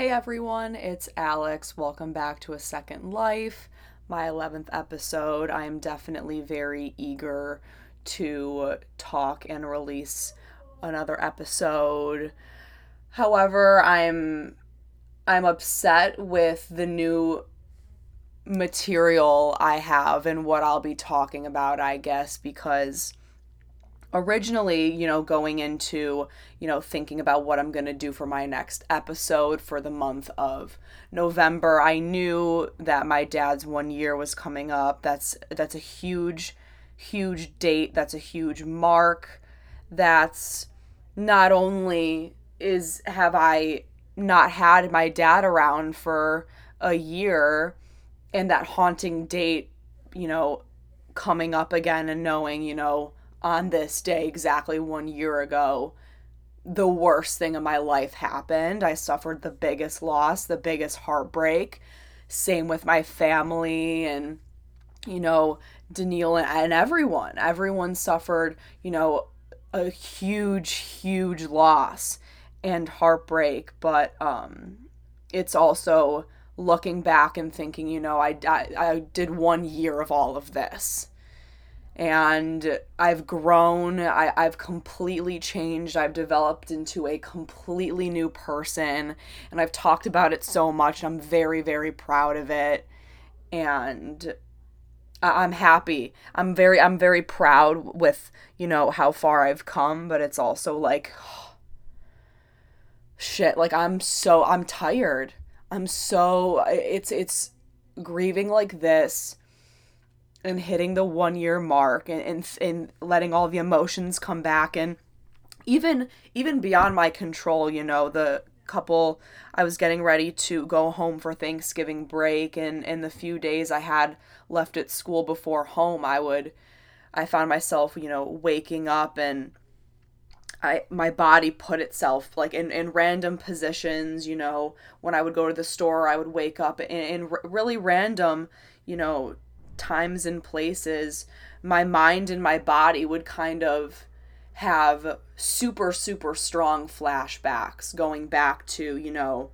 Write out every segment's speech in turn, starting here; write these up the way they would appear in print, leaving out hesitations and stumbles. Hey everyone, it's Alex. Welcome back to A Second Life, my 11th episode. I am definitely very eager to talk and release another episode. However, I'm upset with the new material I have and what I'll be talking about, I guess, because originally, going into, thinking about what I'm going to do for my next episode for the month of November, I knew that my dad's 1 year was coming up. That's a huge, huge date. That's a huge mark. That's not only have I not had my dad around for a year, and that haunting date, coming up again and knowing, on this day exactly 1 year ago, the worst thing in my life happened. I suffered the biggest loss, the biggest heartbreak. Same with my family and, Daniil and everyone. Everyone suffered, a huge, huge loss and heartbreak. But it's also looking back and thinking, I did 1 year of all of this. And I've grown, I've completely changed, I've developed into a completely new person, and I've talked about it so much, and I'm very, very proud of it, and I'm happy. I'm very proud with, how far I've come, but it's also like, I'm tired. It's grieving like this, and hitting the 1 year mark and letting all the emotions come back, and even beyond my control, I was getting ready to go home for Thanksgiving break, and in the few days I had left at school before home, I found myself, waking up, and my body put itself like in random positions. When I would go to the store, I would wake up in really random, times and places. My mind and my body would kind of have super, super strong flashbacks going back to,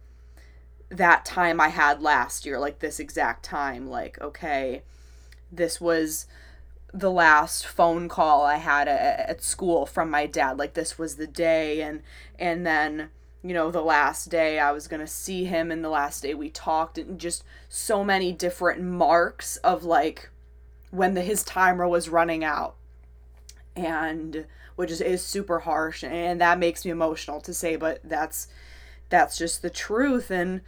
that time I had last year, like this exact time, like, okay, this was the last phone call I had at school from my dad, like this was the day, and then the last day I was going to see him and the last day we talked, and just so many different marks of like when his timer was running out, and which is super harsh, and that makes me emotional to say, but that's just the truth. And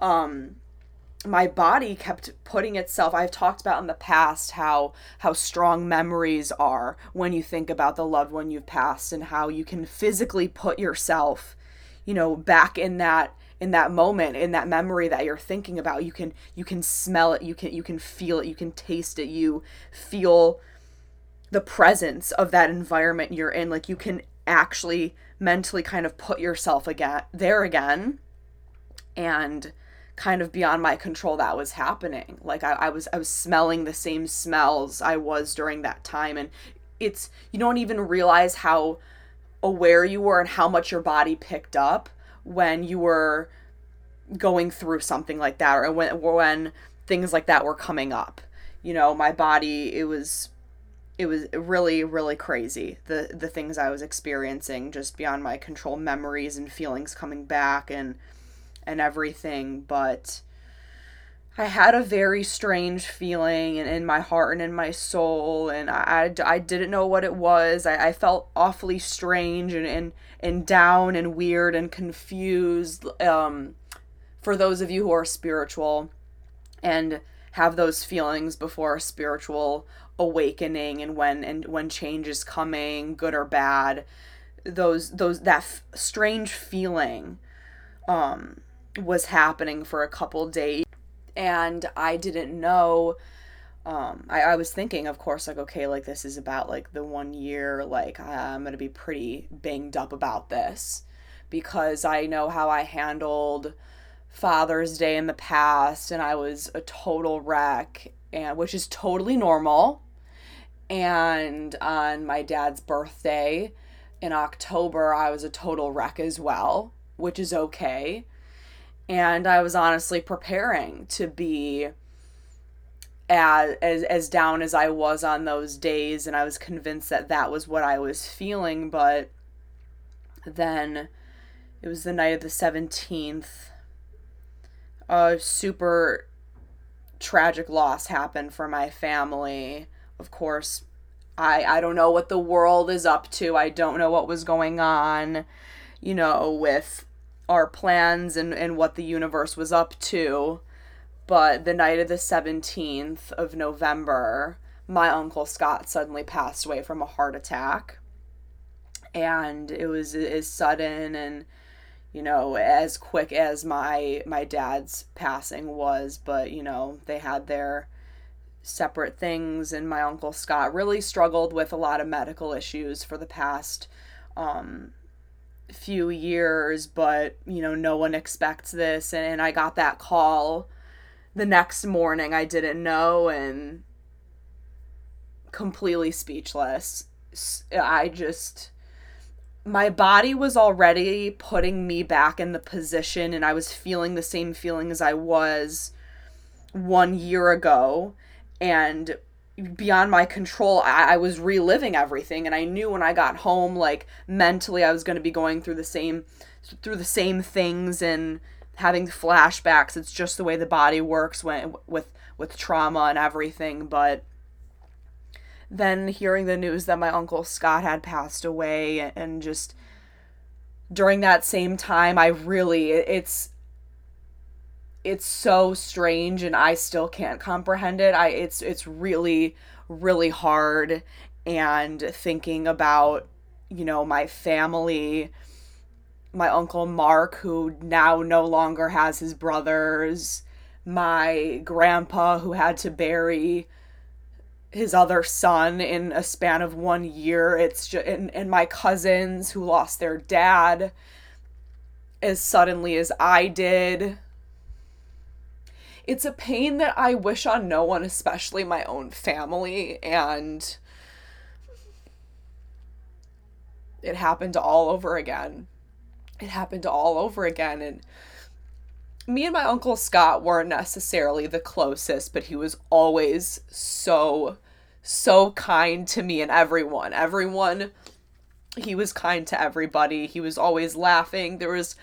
my body kept putting itself. I've talked about in the past how strong memories are when you think about the loved one you've passed, and how you can physically put yourself back in that moment, in that memory that you're thinking about. You can smell it, you can feel it, you can taste it, you feel the presence of that environment you're in. Like you can actually mentally kind of put yourself there again, and kind of beyond my control that was happening. Like I was smelling the same smells I was during that time, and it's, you don't even realize how aware you were and how much your body picked up when you were going through something like that, or when things like that were coming up. My body, it was really, really crazy, the things I was experiencing, just beyond my control, memories and feelings coming back and everything. But I had a very strange feeling in my heart and in my soul, and I didn't know what it was. I felt awfully strange and down and weird and confused. For those of you who are spiritual and have those feelings before a spiritual awakening, and when change is coming, good or bad, that strange feeling was happening for a couple days. And I didn't know, I was thinking, of course, like, okay, like this is about like the 1 year, like I'm going to be pretty banged up about this, because I know how I handled Father's Day in the past, and I was a total wreck, and which is totally normal. And on my dad's birthday in October, I was a total wreck as well, which is okay. And I was honestly preparing to be as down as I was on those days, and I was convinced that that was what I was feeling. But then it was the night of the 17th. A super tragic loss happened for my family. Of course, I don't know what the world is up to. I don't know what was going on, you know, with our plans and what the universe was up to. But the night of the 17th of November, my Uncle Scott suddenly passed away from a heart attack. And it was as sudden and, you know, as quick as my dad's passing was. But, you know, they had their separate things, and my Uncle Scott really struggled with a lot of medical issues for the past few years. But, you know, no one expects this, and I got that call the next morning. I didn't know, and completely speechless. My body was already putting me back in the position, and I was feeling the same feeling as I was 1 year ago. And beyond my control, I was reliving everything. And I knew when I got home, like, mentally, I was going to be going through the same things and having flashbacks. It's just the way the body works with trauma and everything. But then hearing the news that my Uncle Scott had passed away, and just during that same time, it's so strange, and I still can't comprehend it. It's really, really hard. And thinking about, you know, my family, my Uncle Mark, who now no longer has his brothers, my grandpa, who had to bury his other son in a span of 1 year. It's just, and my cousins who lost their dad as suddenly as I did. It's a pain that I wish on no one, especially my own family. And it happened all over again. And me and my Uncle Scott weren't necessarily the closest, but he was always so, so kind to me and everyone. He was kind to everybody. He was always laughing. There was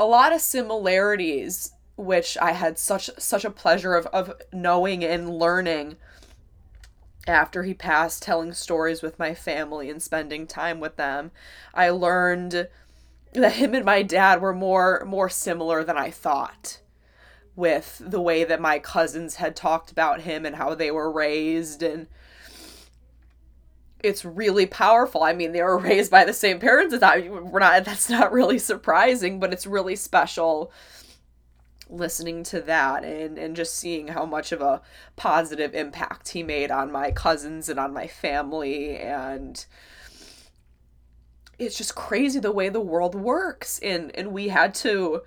a lot of similarities, which I had such a pleasure of knowing and learning after he passed, telling stories with my family and spending time with them. I learned that him and my dad were more similar than I thought, with the way that my cousins had talked about him and how they were raised. And it's really powerful. I mean, they were raised by the same parents. That's not really surprising, but it's really special listening to that and just seeing how much of a positive impact he made on my cousins and on my family. And it's just crazy the way the world works. And we had to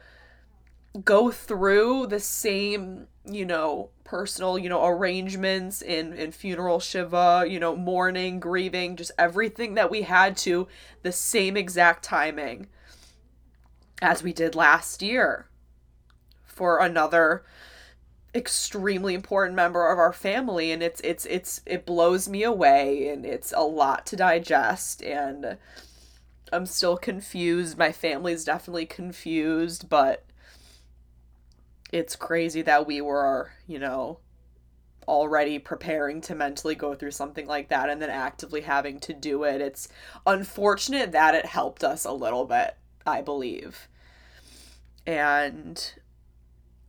go through the same, you know, personal, you know, arrangements in funeral shiva, you know, mourning, grieving, just everything that we had to, the same exact timing as we did last year for another extremely important member of our family. And it blows me away, and it's a lot to digest, and I'm still confused. My family's definitely confused, but it's crazy that we were, you know, already preparing to mentally go through something like that and then actively having to do it. It's unfortunate that it helped us a little bit, I believe. And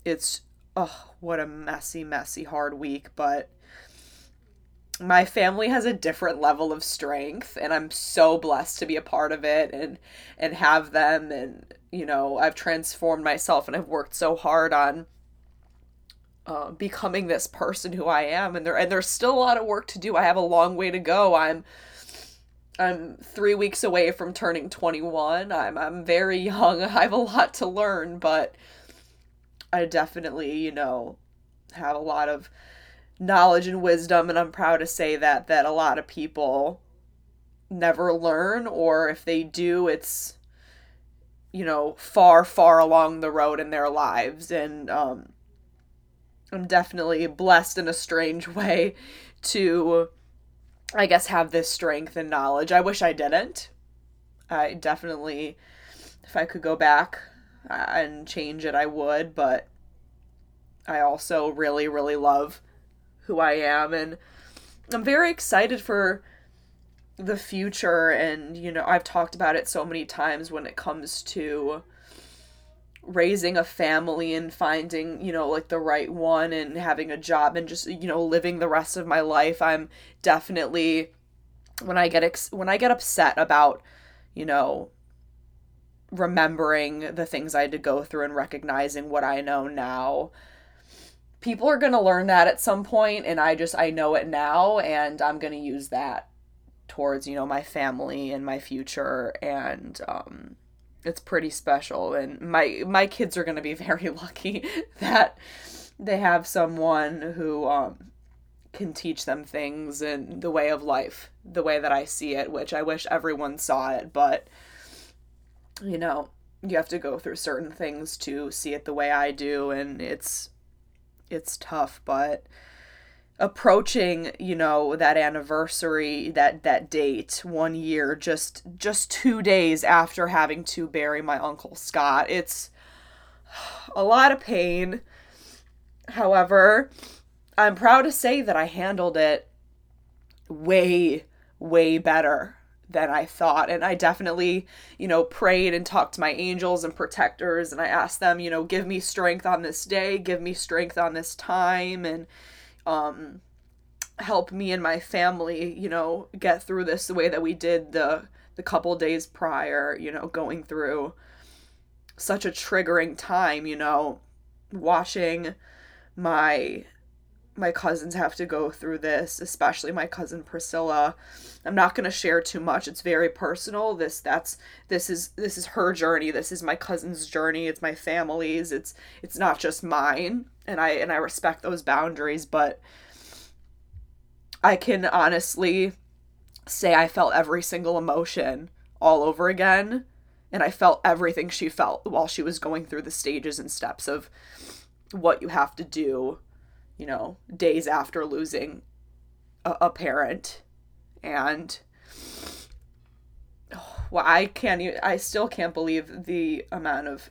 it's, oh, what a messy, messy, hard week. But my family has a different level of strength, and I'm so blessed to be a part of it and have them. And, you know, I've transformed myself, and I've worked so hard on becoming this person who I am. And there's still a lot of work to do. I have a long way to go. I'm 3 weeks away from turning 21. I'm very young. I have a lot to learn, but I definitely, you know, have a lot of knowledge and wisdom, and I'm proud to say that a lot of people never learn, or if they do, it's you know, far, far along the road in their lives. And I'm definitely blessed in a strange way to, I guess, have this strength and knowledge. I wish I didn't. I definitely, if I could go back and change it, I would. But I also really, really love who I am. And I'm very excited for the future. And, you know, I've talked about it so many times when it comes to raising a family and finding, you know, like the right one and having a job and just, you know, living the rest of my life. I'm definitely, when I get upset about, you know, remembering the things I had to go through and recognizing what I know now, people are going to learn that at some point, and I know it now, and I'm going to use that towards, you know, my family and my future. And it's pretty special, and my kids are going to be very lucky that they have someone who can teach them things and the way of life, the way that I see it, which I wish everyone saw it, but, you know, you have to go through certain things to see it the way I do, and it's tough, but approaching, you know, that anniversary, that date, 1 year, just 2 days after having to bury my Uncle Scott, it's a lot of pain. However, I'm proud to say that I handled it way, way better than I thought. And I definitely, you know, prayed and talked to my angels and protectors, and I asked them, you know, give me strength on this day, give me strength on this time, and help me and my family, you know, get through this the way that we did the couple days prior, you know, going through such a triggering time, you know, watching my cousins have to go through this, especially my cousin Priscilla. I'm not going to share too much. It's very personal. This is her journey. This is my cousin's journey. It's my family's. It's not just mine. And I respect those boundaries, but I can honestly say I felt every single emotion all over again. And I felt everything she felt while she was going through the stages and steps of what you have to do, you know, days after losing a parent. And well, I still can't believe the amount of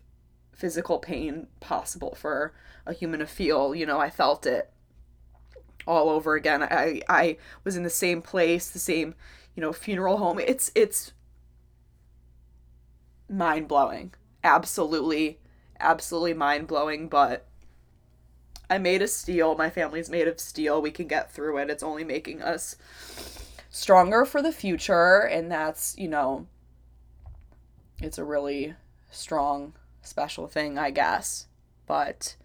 physical pain possible for a human to feel. You know, I felt it all over again. I was in the same place, the same, you know, funeral home. It's mind-blowing. Absolutely, absolutely mind-blowing, but I'm made of steel. My family's made of steel. We can get through it. It's only making us stronger for the future. And that's, you know, it's a really strong, special thing, I guess. But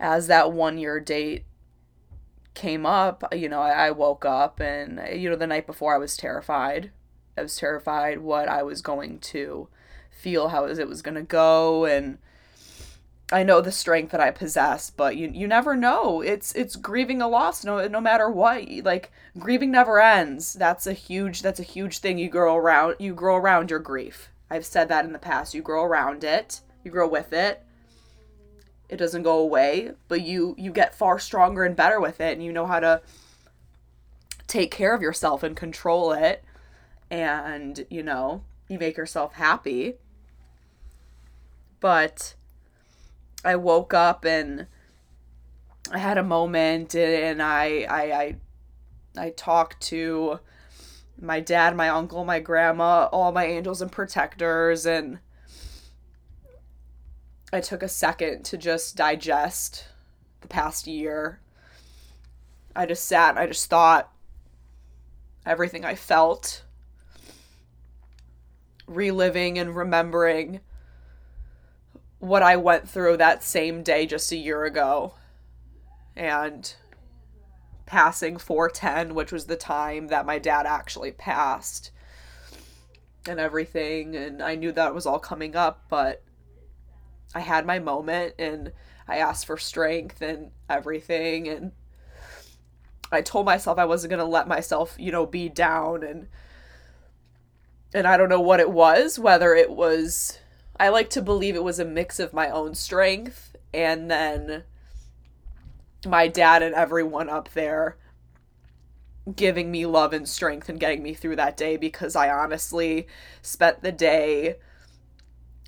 as that 1 year date came up, you know, I woke up, and, you know, the night before I was terrified. I was terrified what I was going to feel, how it was going to go, and I know the strength that I possess, but you never know. It's grieving a loss, no matter what. Like, grieving never ends. That's a huge thing. You grow around your grief. I've said that in the past. You grow around it. You grow with it. It doesn't go away, but you get far stronger and better with it, and you know how to take care of yourself and control it, and, you know, you make yourself happy. But I woke up and I had a moment, and I talked to my dad, my uncle, my grandma, all my angels and protectors, and I took a second to just digest the past year. I just sat and I just thought everything I felt, reliving and remembering what I went through that same day just a year ago, and passing 410, which was the time that my dad actually passed, and everything. And I knew that was all coming up, but I had my moment, and I asked for strength and everything, and I told myself I wasn't going to let myself, you know, be down, and I don't know what it was, whether it was I like to believe it was a mix of my own strength and then my dad and everyone up there giving me love and strength and getting me through that day, because I honestly spent the day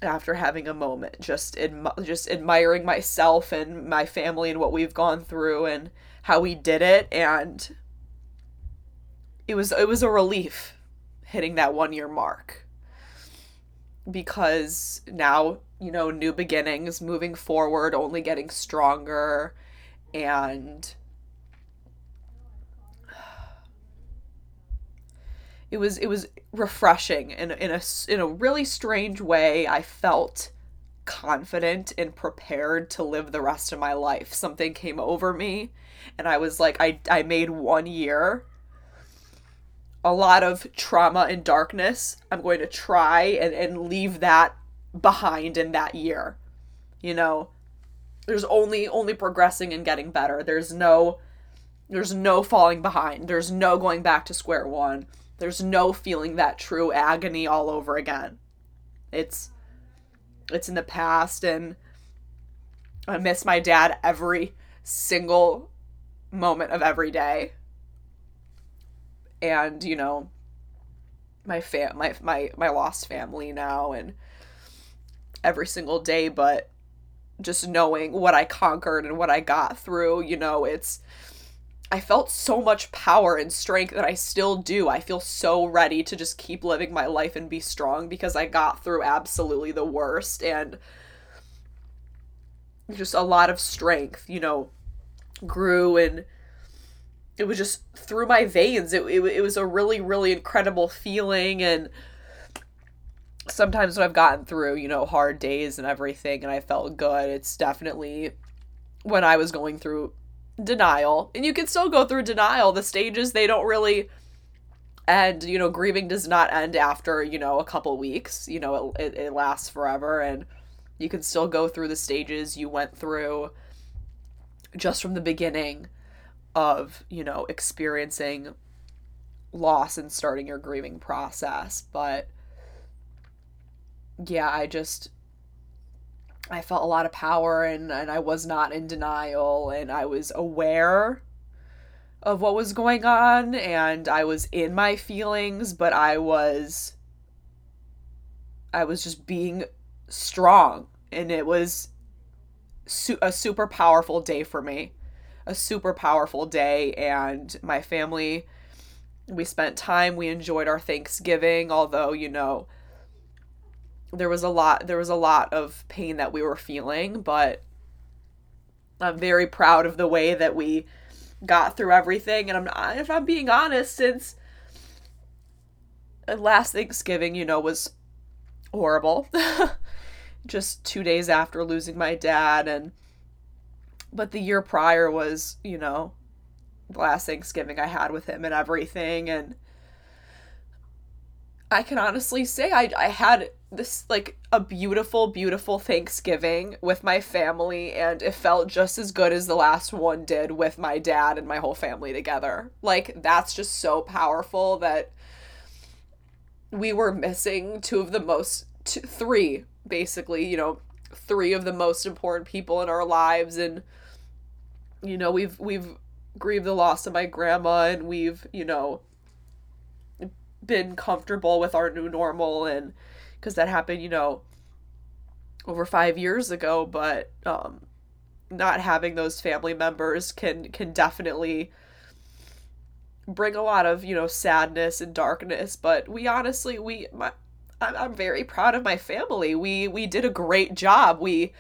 after having a moment just admiring myself and my family and what we've gone through and how we did it. And it was a relief hitting that 1 year mark, because now, you know, new beginnings, moving forward, only getting stronger. And it was refreshing in a really strange way. I felt confident and prepared to live the rest of my life. Something came over me and I was like, I made 1 year, a lot of trauma and darkness. I'm going to try and leave that behind in that year. You know, there's only progressing and getting better. There's no falling behind. There's no going back to square one. There's no feeling that true agony all over again. It's in the past, and I miss my dad every single moment of every day. And, you know, my lost family now and every single day, but just knowing what I conquered and what I got through, you know, I felt so much power and strength that I still do. I feel so ready to just keep living my life and be strong, because I got through absolutely the worst, and just a lot of strength, you know, grew, and it was just through my veins. It was a really, really incredible feeling. And sometimes when I've gotten through, you know, hard days and everything, and I felt good, it's definitely when I was going through denial. And you can still go through denial. The stages, they don't really end. You know, grieving does not end after, you know, a couple weeks. You know, it lasts forever, and you can still go through the stages you went through just from the beginning of, you know, experiencing loss and starting your grieving process. But yeah, I felt a lot of power, and I was not in denial, and I was aware of what was going on, and I was in my feelings, but I was just being strong. And it was a super powerful day for me, a super powerful day. And my family, we spent time, we enjoyed our Thanksgiving, although, you know, there was a lot of pain that we were feeling, but I'm very proud of the way that we got through everything. And if I'm being honest, since last Thanksgiving, you know, was horrible, just 2 days after losing my dad. But the year prior was, you know, the last Thanksgiving I had with him and everything. And I can honestly say I had this, like, a beautiful, beautiful Thanksgiving with my family, and it felt just as good as the last one did with my dad and my whole family together. Like, that's just so powerful that we were missing three of the most important people in our lives. And, you know, we've grieved the loss of my grandma, and we've, you know, been comfortable with our new normal, and because that happened, you know, over 5 years ago. But not having those family members can definitely bring a lot of, you know, sadness and darkness. But I'm very proud of my family. We did a great job. We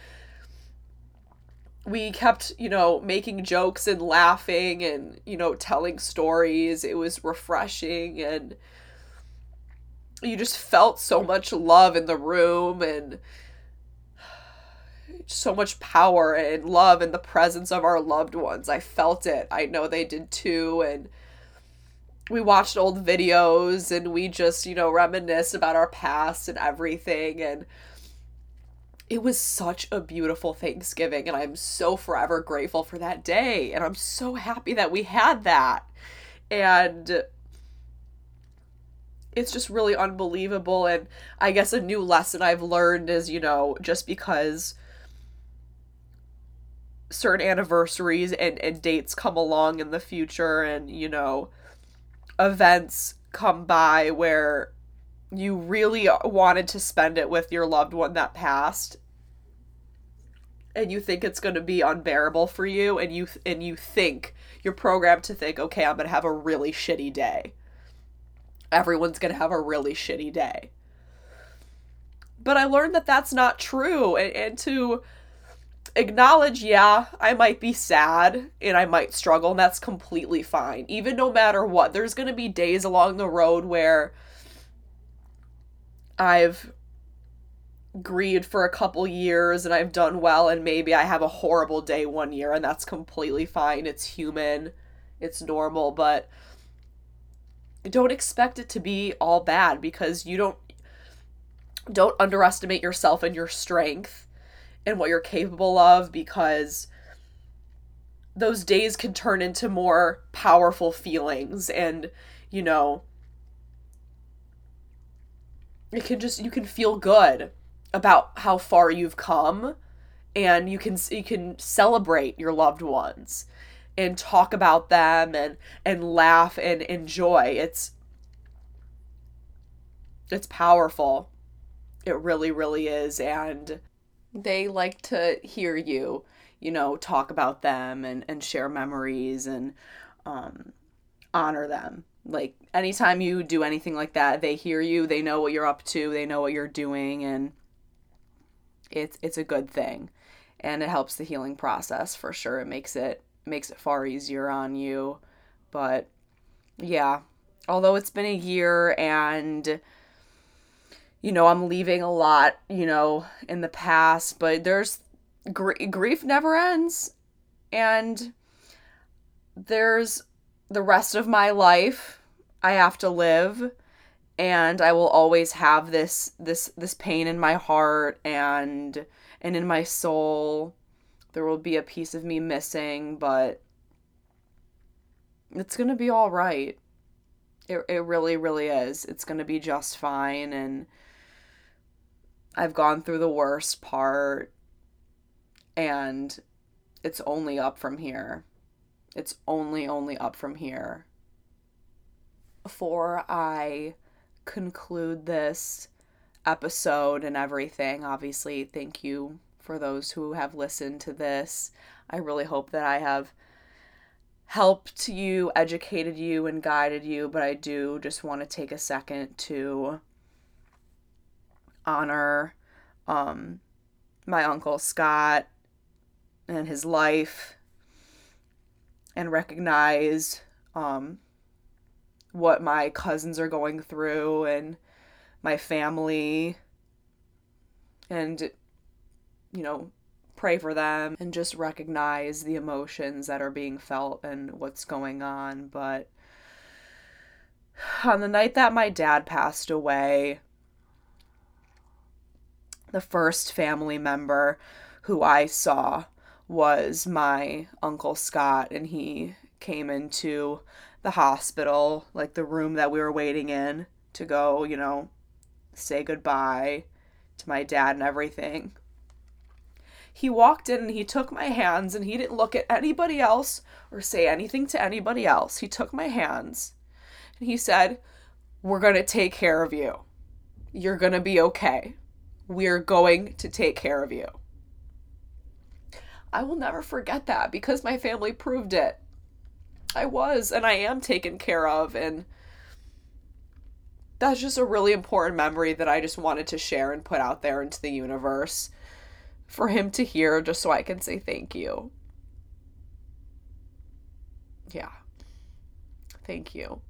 kept, you know, making jokes and laughing and, you know, telling stories. It was refreshing, and you just felt so much love in the room, and so much power and love in the presence of our loved ones. I felt it. I know they did too. And we watched old videos, and we just, you know, reminisced about our past and everything. And it was such a beautiful Thanksgiving, and I'm so forever grateful for that day. And I'm so happy that we had that. And it's just really unbelievable. And I guess a new lesson I've learned is, you know, just because certain anniversaries and dates come along in the future and, you know, events come by where you really wanted to spend it with your loved one that passed, and you think it's going to be unbearable for you, and you think, you're programmed to think, okay, I'm going to have a really shitty day. Everyone's going to have a really shitty day. But I learned that that's not true, and to acknowledge, yeah, I might be sad, and I might struggle, and that's completely fine. Even no matter what, there's going to be days along the road where I've grieved for a couple years and I've done well, and maybe I have a horrible day one year, and that's completely fine. It's human. It's normal. But don't expect it to be all bad, because you don't underestimate yourself and your strength and what you're capable of, because those days can turn into more powerful feelings, and, you know, it can just, you can feel good about how far you've come, and you can celebrate your loved ones and talk about them and laugh and enjoy. It's powerful. It really, really is. And they like to hear you, you know, talk about them and share memories and honor them. Like, anytime you do anything like that, they hear you, they know what you're up to, they know what you're doing, and it's a good thing. And it helps the healing process for sure. It makes it far easier on you. But yeah, although it's been a year and, you know, I'm leaving a lot, you know, in the past, but there's grief never ends. And there's the rest of my life I have to live, and I will always have this pain in my heart and in my soul. There will be a piece of me missing, but it's going to be all right. It really, really is. It's going to be just fine. And I've gone through the worst part, and it's only up from here. It's only up from here. Before I conclude this episode and everything, obviously, thank you for those who have listened to this. I really hope that I have helped you, educated you, and guided you, but I do just want to take a second to honor my uncle Scott and his life, and recognize what my cousins are going through and my family, and, you know, pray for them and just recognize the emotions that are being felt and what's going on. But on the night that my dad passed away, the first family member who I saw was my Uncle Scott, and he came into the hospital, like the room that we were waiting in to go, you know, say goodbye to my dad and everything. He walked in and he took my hands, and he didn't look at anybody else or say anything to anybody else. He took my hands and he said, "We're going to take care of you. You're going to be okay. We're going to take care of you." I will never forget that, because my family proved it. I was, and I am taken care of, and that's just a really important memory that I just wanted to share and put out there into the universe for him to hear, just so I can say thank you. Yeah. Thank you.